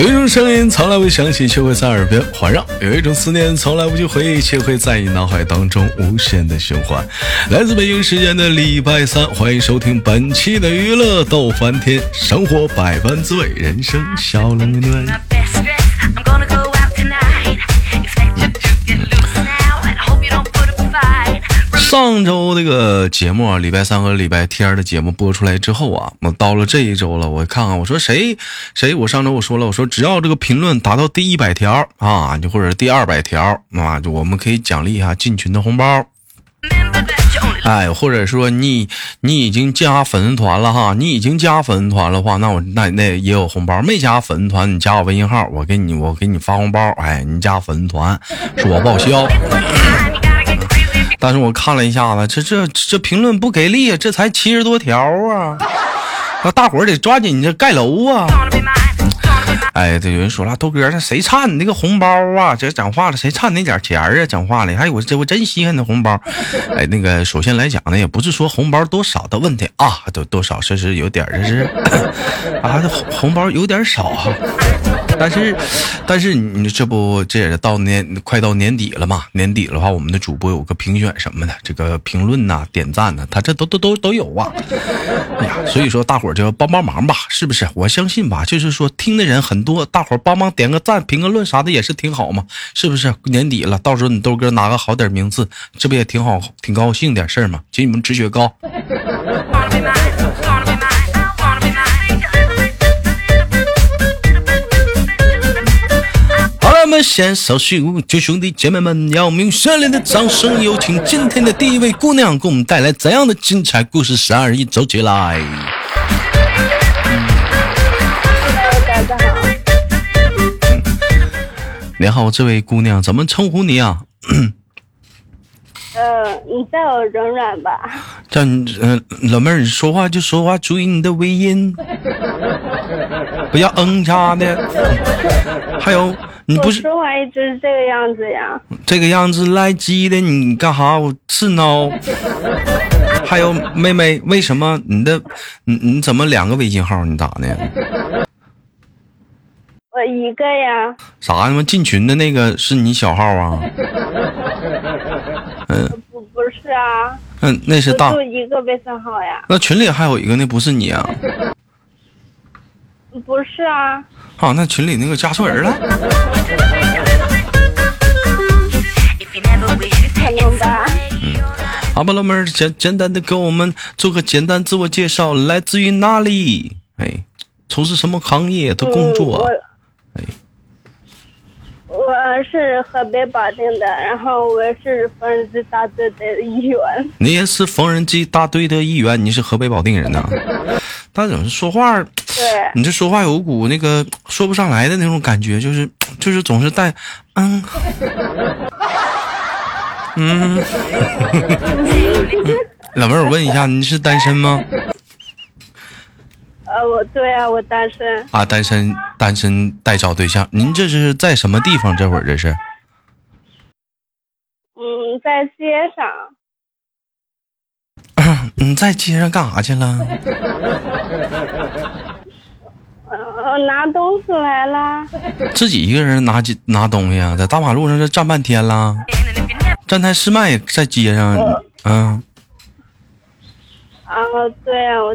有一种声音从来不响起，却会在耳边环绕；有一种思念从来不去回忆，却会在你脑海当中无限的循环。来自北京时间的礼拜三，欢迎收听本期的娱乐逗翻天，生活百般滋味，人生笑乐乐。上周这个节目啊，礼拜三和礼拜天的节目播出来之后啊，我到了这一周了，我看看，我说谁，我上周我说了，我说只要这个评论达到第100条啊，就或者第200条啊，就我们可以奖励一下进群的红包。哎，或者说你已经加粉丝团了哈，你已经加粉丝团的话，那也有红包。没加粉丝团，你加我微信号，我给你发红包。哎，你加粉丝团，说我报销。但是我看了一下子，这评论不给力，这才70多条啊！那大伙儿得抓紧这盖楼啊！哎，这有人说了，豆哥，那谁差你那个红包啊？这讲话了，谁差那点钱啊？讲话了，哎，我真稀罕那红包。哎，那个首先来讲呢，也不是说红包多少的问题啊，多少确实有点，这是啊，红包有点少啊。但是你这不，这也是快到年底了嘛？年底的话，我们的主播有个评选什么的，这个评论呐、点赞呐、他这都有啊。哎呀，所以说大伙儿就帮忙吧，是不是？我相信吧，就是说听的人很多，大伙儿帮忙点个赞、评个论啥的也是挺好嘛，是不是？年底了，到时候你豆哥拿个好点名次，这不也挺好、挺高兴点事儿嘛？请你们直雪糕。那么闲少叙，群兄弟姐妹们，要用热烈的掌声有请今天的第一位姑娘，给我们带来怎样的精彩故事？3、2、1，走起来！ Hello， 大家好。你好，这位姑娘，怎么称呼你啊？你叫我软软吧。叫你，老妹儿，你说话就说话，注意你的尾音，不要啥的。还有。你不是我说话一直是这个样子呀，这个样子赖鸡的，你干哈？我刺挠。还有妹妹，为什么你怎么2个微信号？你咋的？我一个呀。啥他妈进群的那个是你小号啊？嗯，不是啊。嗯，那是就一个微信号呀。那群里还有一个，那不是你啊？不是啊。啊，那群里那个加错人了。好吧，老妹儿，简单的给我们做个简单自我介绍，来自于哪里？哎，从事什么行业的工作？哎，我是河北保定的，然后我是缝纫机大队的一员。你也是缝纫机大队的一员？你是河北保定人呐、啊？但怎么说话？对，你这说话有股那个说不上来的那种感觉，就是总是带嗯。老妹儿，我问一下，你是单身吗？我对啊，我单身啊，单身带找对象。您这是在什么地方？这会儿这是？在街上。你在街上干啥去了？我拿东西来了。自己一个人拿东西啊？在大马路上这站半天了，站台试卖也在街上。嗯。啊，对啊，我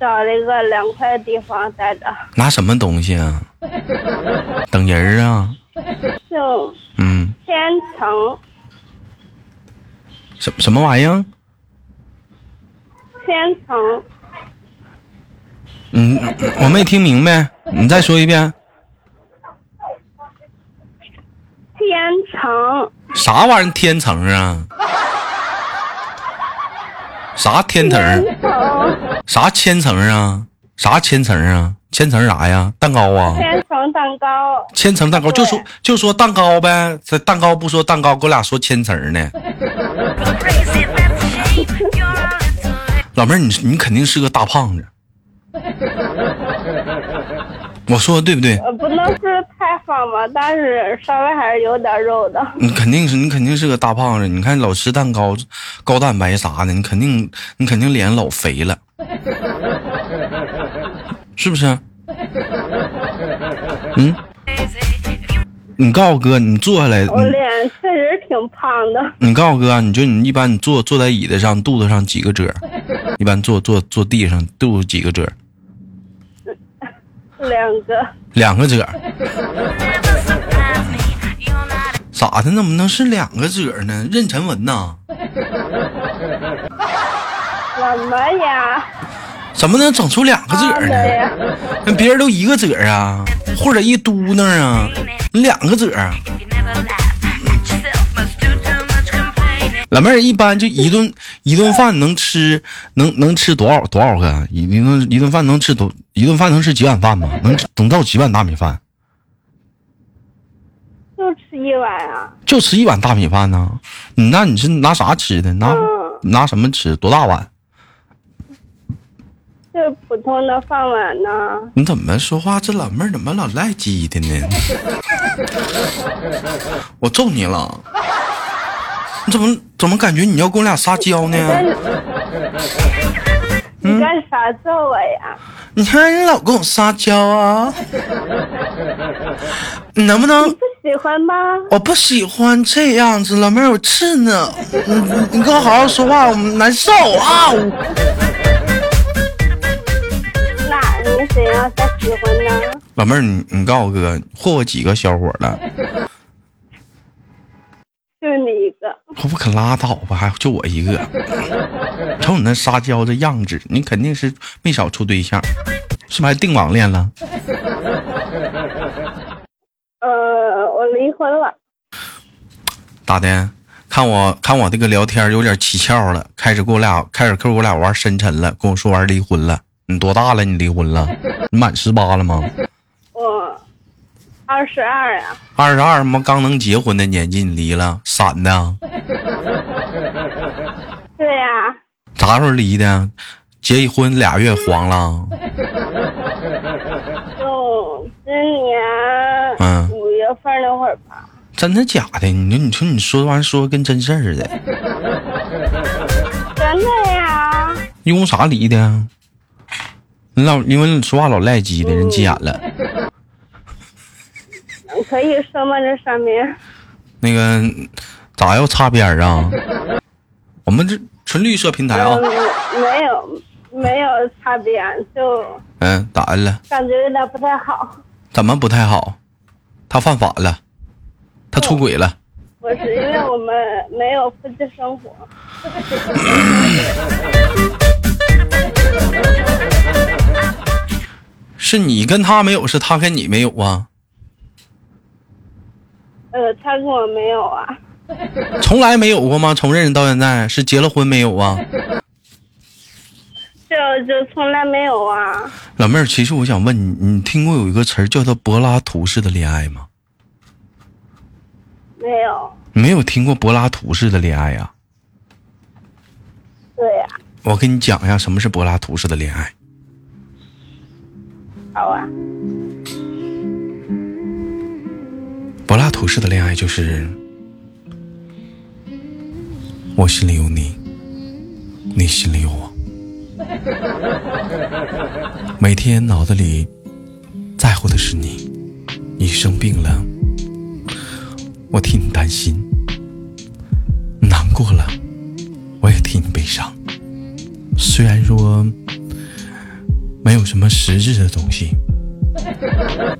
找了一个凉快的地方待着。拿什么东西啊？等人啊？就千层。什么玩意儿？千层。我没听明白，你再说一遍。天层。啥玩意儿？天层啊？啥天层？啥千层啊？啥千层啊？千层啥呀？蛋糕啊？千层蛋糕。千层蛋糕，就说蛋糕呗。这蛋糕不说蛋糕，给我俩说千层呢。老妹儿，你肯定是个大胖子。我说的对不对？不能说太胖吧，但是稍微还是有点肉的。你肯定是个大胖子。你看老吃蛋糕、高蛋白啥的，你肯定脸老肥了，是不是？嗯，你告诉哥，你坐下来。我脸确实挺胖的。你告诉哥，你一般你坐在椅子上，肚子上几个褶？一般坐地上，肚子几个褶？两个褶。咋的？怎么能是两个褶呢？妊娠纹呐？怎么呀？怎么能整出两个褶呢？那别人都一个褶啊，或者一嘟囔啊，两个褶。老妹儿一般就一顿饭能吃多少个？一顿饭能吃几碗饭吗？能到几碗大米饭？就吃一碗啊？就吃一碗大米饭呢？那你是拿啥吃的？拿什么吃？多大碗？这普通的饭碗呢？你怎么说话？这老妹儿怎么老赖鸡的呢？我揍你了！你怎么感觉你要跟我俩撒娇呢？你干啥揍我呀？你看你老跟我撒娇啊！你能不能？你不喜欢吗？我不喜欢这样子，老妹儿我刺呢。你跟我好好说话，我难受啊！怎样才喜欢呢？老妹儿，你告诉哥，霍霍几个小伙了？就你一个？我可拉倒吧，还就我一个。瞅你那撒娇的样子，你肯定是没少处对象，是不是还定网恋了？我离婚了。咋的？看我这个聊天有点蹊跷了，开始跟我俩玩深沉了，跟我说玩离婚了。你多大了？你离婚了？你满18了吗？我22呀。22吗？刚能结婚的年纪你离了，散的。对呀、啊。啥时候离的？结一婚2月黄了。就今年5月份那会儿吧。真的假的？你说你说完说跟真事儿似的。真的呀。因为啥离的？因为你说话老赖鸡的人急眼了。可以说吗？这上面那个咋要擦边啊？我们这纯绿色平台啊。没有擦边，就咋的了？感觉有点不太好。怎么不太好？他犯法了，他出轨了。不是，因为我们没有夫妻生活。是你跟他没有，是他跟你没有啊？他跟我没有啊。从来没有过吗？从认识到现在是结了婚没有啊？就从来没有啊。老妹儿，其实我想问你，你听过有一个词儿叫做柏拉图式的恋爱吗？没有。没有听过柏拉图式的恋爱呀、啊？对呀、啊。我跟你讲一下什么是柏拉图式的恋爱。好啊。柏拉图式的恋爱就是，我心里有你，你心里有我，每天脑子里在乎的是你，你生病了，我替你担心；难过了，我也替你悲伤。虽然说没有什么实质的东西，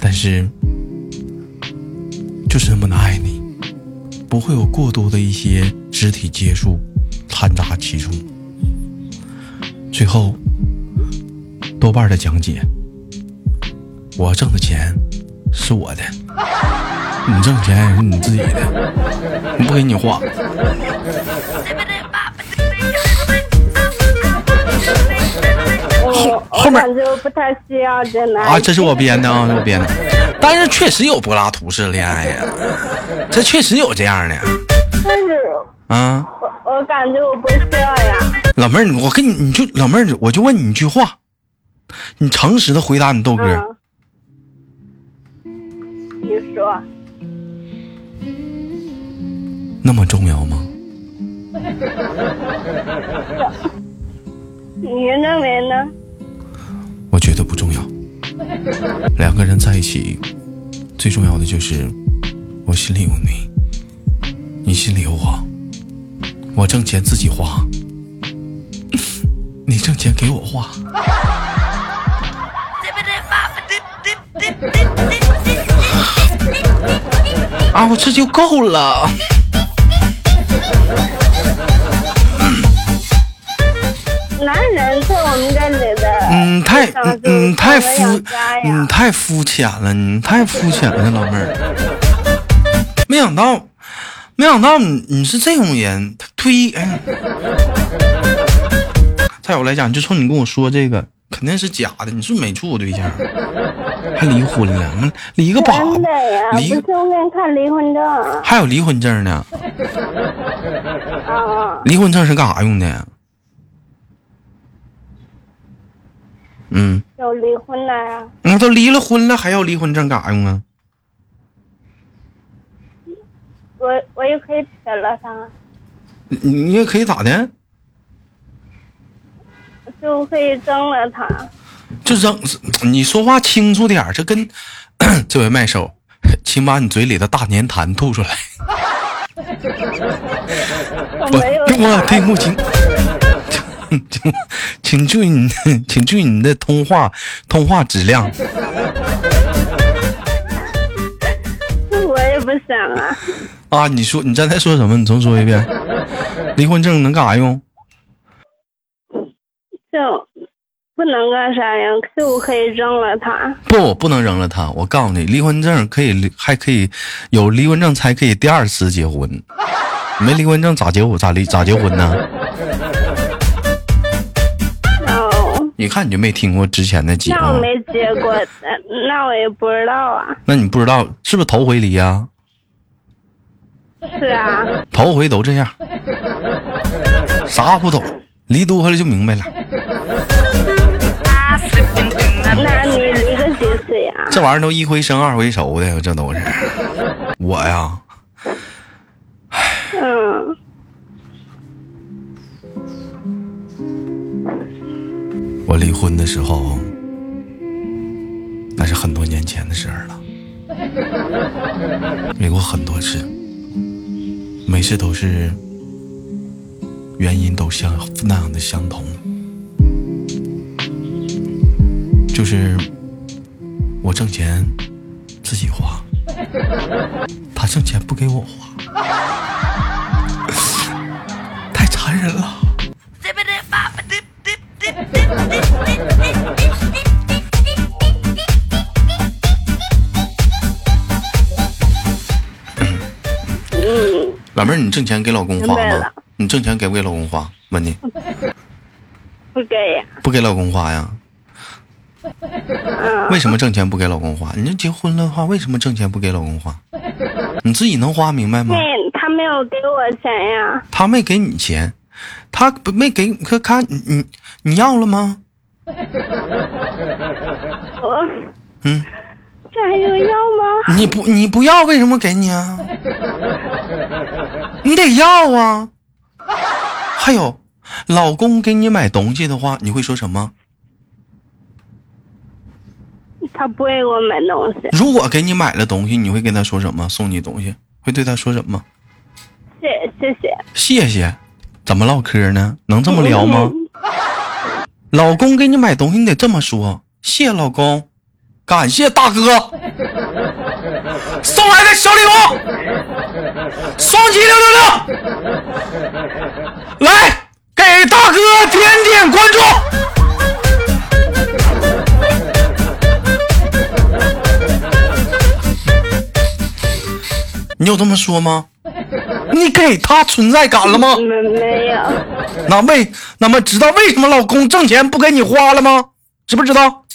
但是就是那么的爱你，不会有过多的一些肢体接触掺杂其中。最后多半的讲解，我挣的钱是我的，你挣钱也是你自己的，我不给你花。后面就不太需要真的啊，这是我编的啊，我编的。但是确实有柏拉图式恋爱呀、啊，这确实有这样的。但是啊，我感觉我不需要呀。老妹儿，我跟你就老妹儿，我就问你一句话，你诚实的回答你豆哥。你说，那么重要吗？你认为呢？我觉得不重要。两个人在一起，最重要的就是我心里有你，你心里有我。我挣钱自己花，你挣钱给我花。啊，我这就够了。男人在我们这里的，太肤浅了，你太肤浅了，老妹儿。没想到你是这种人，推哎。在我来讲，就冲你跟我说这个，肯定是假的。你是没处对象，还离婚了，离个粑粑。离不就跟看离婚证？还有离婚证呢？啊！离婚证是干啥用的？嗯，有离婚了呀、啊。那、都离了婚了，还要离婚证干啥用啊？我也可以撇了他。你也可以咋的？就可以扔了他。就扔？你说话清楚点，这跟这位麦手，请把你嘴里的大粘痰吐出来。我听不清。请注意你的通话质量。我也不想啊。啊，你说你刚才说什么？你重说一遍。离婚证能干啥用？就不能干啥用，就可以扔了它。不能扔了它。我告诉你，离婚证可以，还可以有离婚证才可以第二次结婚。没离婚证咋结婚呢？你看你就没听过之前的节目。那我没结过，那我也不知道啊。那你不知道是不是头回离啊？是啊，头回都这样，啥不懂，离多回来就明白了。那你离个几次呀？这玩意儿都一回生二回熟的，这都是我呀。嗯。我离婚的时候，那是很多年前的事儿了。离过很多次，每次都是原因都像那样的相同，就是我挣钱自己花，他挣钱不给我花，太残忍了。老妹儿，你挣钱给老公花吗？你挣钱给不给老公花？问你，不给呀。不给老公花呀？为什么挣钱不给老公花？你结婚的话，为什么挣钱不给老公花？你自己能花明白吗？他没有给我钱呀。他没给你钱，他没给可看你要了吗？我嗯。这还有要吗？你不要，为什么给你啊？你得要啊！还有，老公给你买东西的话，你会说什么？他不会给我买东西。如果给你买了东西，你会跟他说什么？送你东西，会对他说什么？谢谢。怎么唠嗑呢？能这么聊吗？老公给你买东西，你得这么说：谢老公。感谢大哥送来的小礼物，双击666，来给大哥点点关注。你有这么说吗？你给他存在感了吗？没有。那么知道为什么老公挣钱不给你花了吗？知不知道？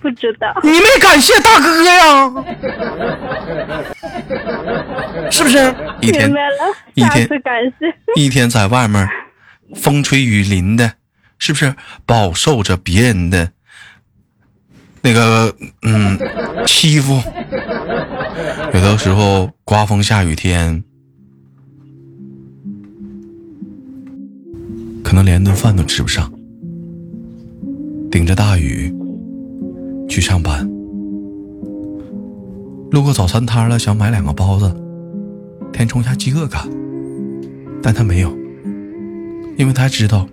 不知道。你没感谢大哥呀？是不是？一天，一天在外面风吹雨淋的，是不是饱受着别人的那个欺负？有的时候刮风下雨天，可能连顿饭都吃不上，顶着大雨。去上班。路过早餐摊了，想买2个包子填充下饥饿感，但他没有，因为他知道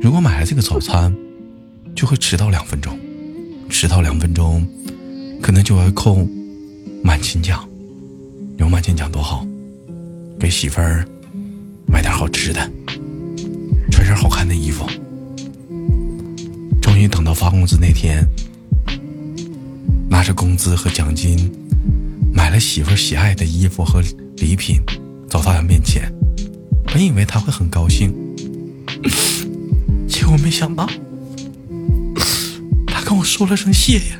如果买了这个早餐就会迟到2分钟，迟到2分钟可能就要扣满勤奖。有满勤奖多好，给媳妇儿买点好吃的，穿身好看的衣服。终于等到发工资那天，拿着工资和奖金买了媳妇喜爱的衣服和礼品走到她面前，本以为她会很高兴，结果没想到她跟我说了声谢呀。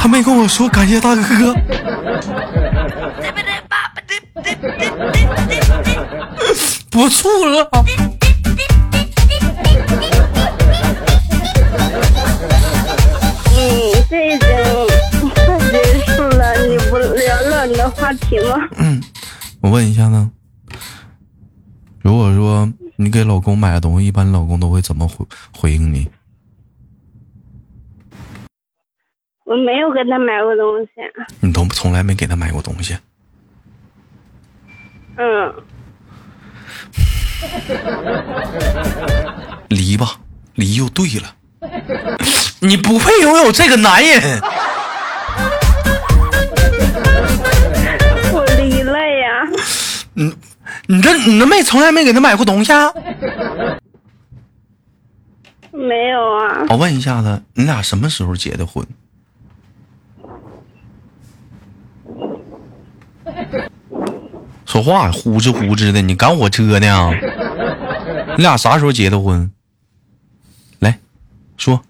她没跟我说感谢大哥，不错了。这就快结束了，你不聊聊你的话题吗？我问一下呢，如果说你给老公买的东西，一般老公都会怎么回应你？我没有给他买过东西。你都从来没给他买过东西？离吧，离又对了。你不配拥有这个男人。我离了呀。你这妹从来没给他买过东西啊？没有啊。我问一下子，你俩什么时候结的婚？说话呼哧呼哧的，你赶我车呢？你俩啥时候结的婚？来说。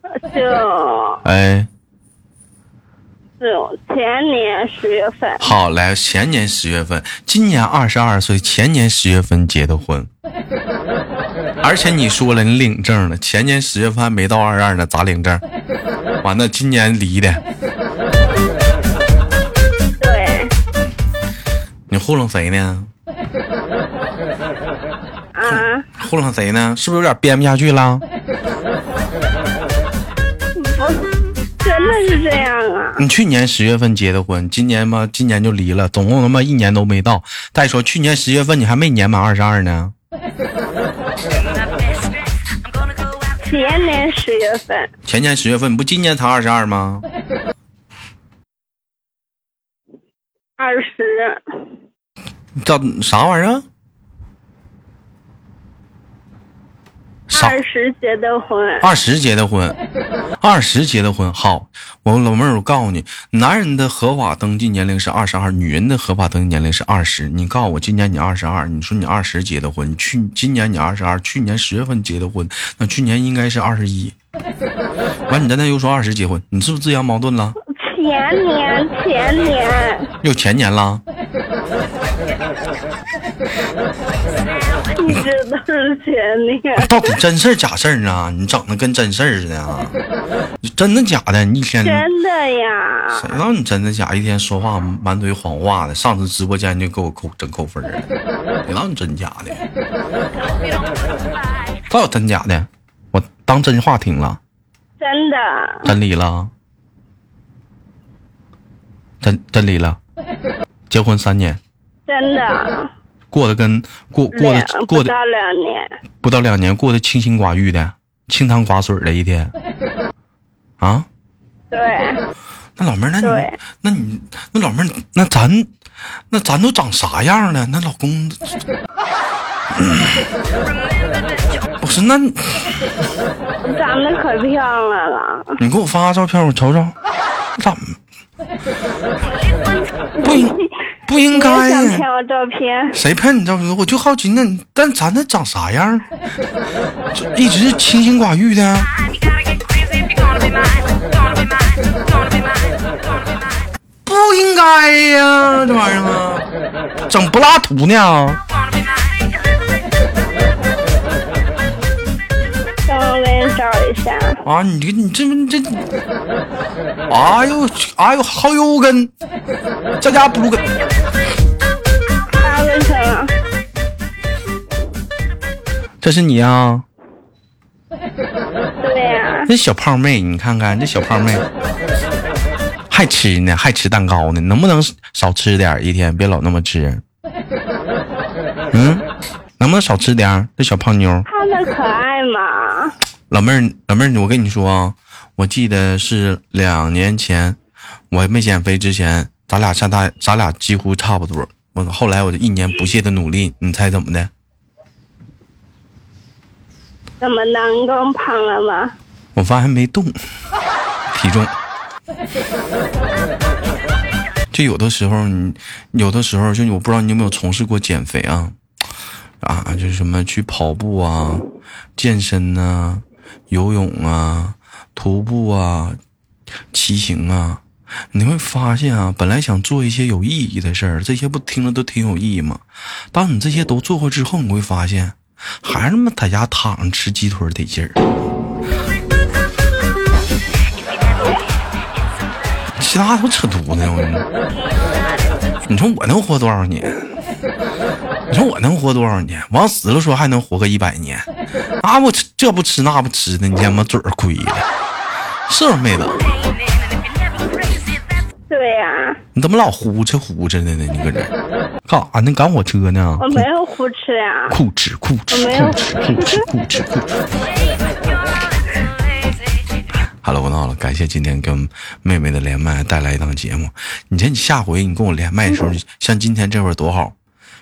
前年10月份。好，来，前年10月份，今年22岁，前年10月份结的婚。而且你说了，你领证了，前年10月份还没到22呢，咋领证？完了，今年离的。对。你糊弄谁呢？啊？糊弄谁呢？是不是有点编不下去了？真的是这样啊！你去年10月份结的婚，今年就离了，总共他妈1年都没到。再说去年10月份你还没年满22呢。前年十月份，不今年才22吗？20。叫啥玩意儿？20结的婚。好，我老妹儿，我告诉你，男人的合法登记年龄是22，女人的合法登记年龄是20。你告诉我，今年你22，你说你20结的婚，今年你22，去年10月份结的婚，那去年应该是21。完，你在那又说20结婚，你是不是自相矛盾了？前年。又前年了。一直都是前年。到底真事儿假事儿呢？你整的跟真事儿似的啊！真的假的？你一天真的呀？谁让你真的假？一天说话满嘴谎话的，上次直播间就给我整扣分了。谁让你真假的？到底真假的？我当真话听了。真的。真理了。真离了，结婚3年，真的过得跟过得不到两年，过得清心寡欲的，清汤寡水的一天啊。对。那老妹儿，那咱都长啥样了？那老公不是那长得可漂亮了。你给我发照片我瞅瞅，咋？不应该呀！拍我照片？谁拍你照片？我就好奇，那但咱那长啥样？一直清心寡欲的、啊。不应该呀，这玩意儿吗？整柏拉图呢？我给你找一下啊！你这，哎呦，好油根，这家不如根，8根成了。这是你啊？这小泡妹，你看看这小泡妹还吃呢，还吃蛋糕呢，能不能少吃点？一天别老那么吃。嗯，能不能少吃点？这小泡妞她们可爱嘛。老妹儿，我跟你说啊，我记得是2年前，我还没减肥之前，咱俩几乎差不多。我后来我就1年不懈的努力，你猜怎么的？怎么能更胖了吗？我发现没动体重。就有的时候就我不知道你有没有从事过减肥啊，就是什么去跑步啊、健身啊、游泳啊、徒步啊、骑行啊，你会发现啊，本来想做一些有意义的事儿，这些不听着都挺有意义吗？当你这些都做过之后，你会发现还是那么在家躺着吃鸡腿得劲儿。其他都扯犊子，你说我能活多少年？你说我能活多少年？往死了说还能活个100年，啊，我这不吃那不吃的，你他妈嘴儿亏了，是不是妹子？对呀、啊，你怎么老呼哧的呢？你搁这干啥呢？赶火车呢？我没有呼哧呀，哭哧。好了，我闹了，感谢今天跟妹妹的连麦带来一档节目。你下回你跟我连麦的时候，像今天这会儿多好。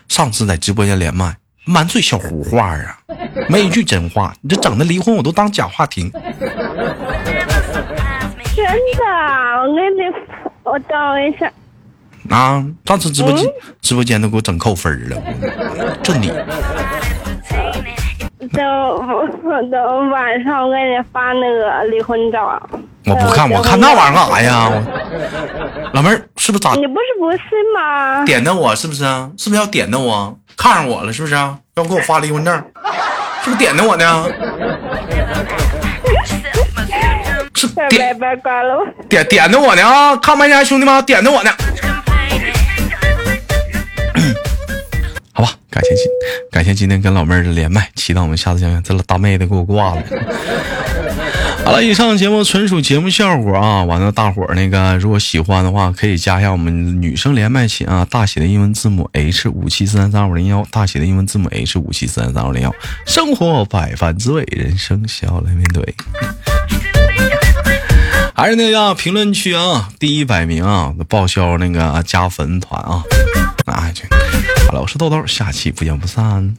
上次在直播间连麦，满嘴小胡话啊，没一句真话，你这整的离婚我都当假话听。真的，我跟你。我等一下啊！上次直播间都给我整扣分了，就你。等晚上我给你发那个离婚照。我不看，我看那玩意儿干啥呀？老妹儿是不是咋？你不是吗？点的我是不是？是不是要点的我？看上我了是不是？要给我发离婚证？是不是点的我呢？是点的我呢啊！看半天兄弟们点的我呢。好吧，感谢今天跟老妹儿的连麦，期待我们下次见面。这大妹的给我挂了。好了，以上节目纯属节目效果啊！完了，大伙儿如果喜欢的话，可以加一下我们女生连麦群啊，大写的英文字母 H57332501，大写的英文字母 H57332501。生活百般滋味，人生笑来面对。还是那样，评论区啊，第100名啊，报销加粉团啊，好了，我是豆豆，下期不见不散。